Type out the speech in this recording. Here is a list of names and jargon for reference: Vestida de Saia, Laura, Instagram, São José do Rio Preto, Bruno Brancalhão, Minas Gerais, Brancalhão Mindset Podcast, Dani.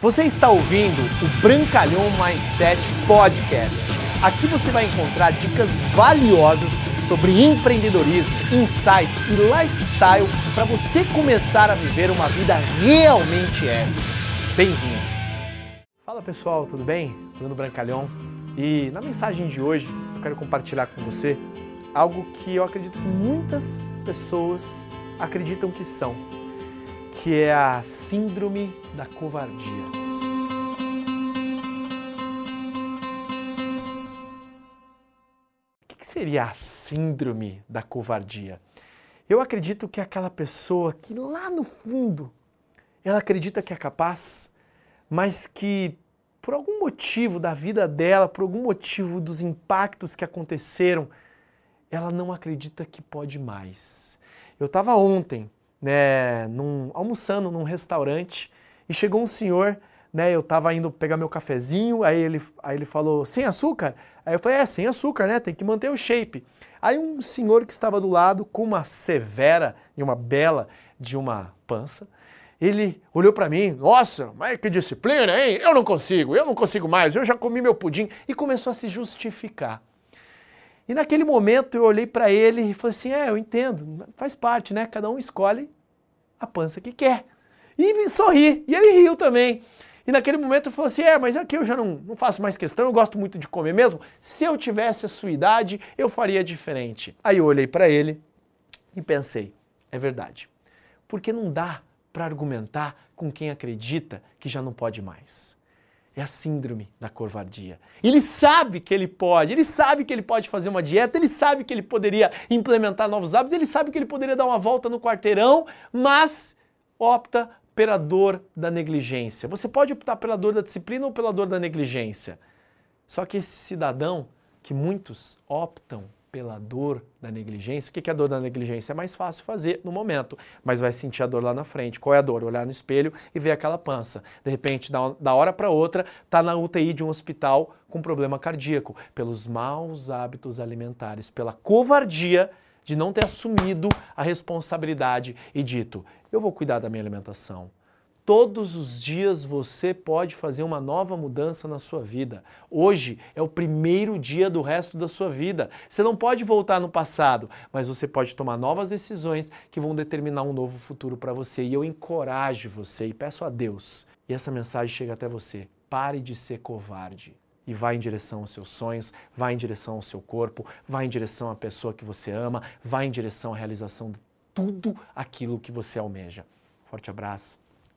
Você está ouvindo o Brancalhão Mindset Podcast. Aqui você vai encontrar dicas valiosas sobre empreendedorismo, insights e lifestyle para você começar a viver uma vida realmente épica. Bem-vindo! Fala pessoal, tudo bem? Bruno Brancalhão. E na mensagem de hoje eu quero compartilhar com você algo que eu acredito que muitas pessoas acreditam que são, que é a síndrome da covardia. O que seria a síndrome da covardia? Eu acredito que é aquela pessoa que lá no fundo, ela acredita que é capaz, mas que por algum motivo da vida dela, por algum motivo dos impactos que aconteceram, ela não acredita que pode mais. Eu estava ontem, almoçando num restaurante e chegou um senhor, eu estava indo pegar meu cafezinho, aí ele falou, sem açúcar? Aí eu falei, sem açúcar, tem que manter o shape. Aí um senhor que estava do lado com uma severa e uma bela de uma pança, ele olhou para mim, nossa, mas que disciplina, hein? Eu não consigo mais, eu já comi meu pudim, e começou a se justificar. E naquele momento eu olhei para ele e falei assim, eu entendo, faz parte, cada um escolhe a pança que quer. E sorri, e ele riu também. E naquele momento eu falei assim, mas aqui eu já não faço mais questão, eu gosto muito de comer mesmo, se eu tivesse a sua idade, eu faria diferente. Aí eu olhei para ele e pensei, é verdade, porque não dá para argumentar com quem acredita que já não pode mais. É a síndrome da covardia. Ele sabe que ele pode fazer uma dieta, ele sabe que ele poderia implementar novos hábitos, ele sabe que ele poderia dar uma volta no quarteirão, mas opta pela dor da negligência. Você pode optar pela dor da disciplina ou pela dor da negligência. Só que esse cidadão, que muitos optam pela dor da negligência, o que é a dor da negligência? É mais fácil fazer no momento, mas vai sentir a dor lá na frente. Qual é a dor? Olhar no espelho e ver aquela pança. De repente, da hora para outra, está na UTI de um hospital com problema cardíaco, pelos maus hábitos alimentares, pela covardia de não ter assumido a responsabilidade e dito, eu vou cuidar da minha alimentação. Todos os dias você pode fazer uma nova mudança na sua vida. Hoje é o primeiro dia do resto da sua vida. Você não pode voltar no passado, mas você pode tomar novas decisões que vão determinar um novo futuro para você. E eu encorajo você e peço a Deus. E essa mensagem chega até você. Pare de ser covarde e vá em direção aos seus sonhos, vá em direção ao seu corpo, vá em direção à pessoa que você ama, vá em direção à realização de tudo aquilo que você almeja. Forte abraço.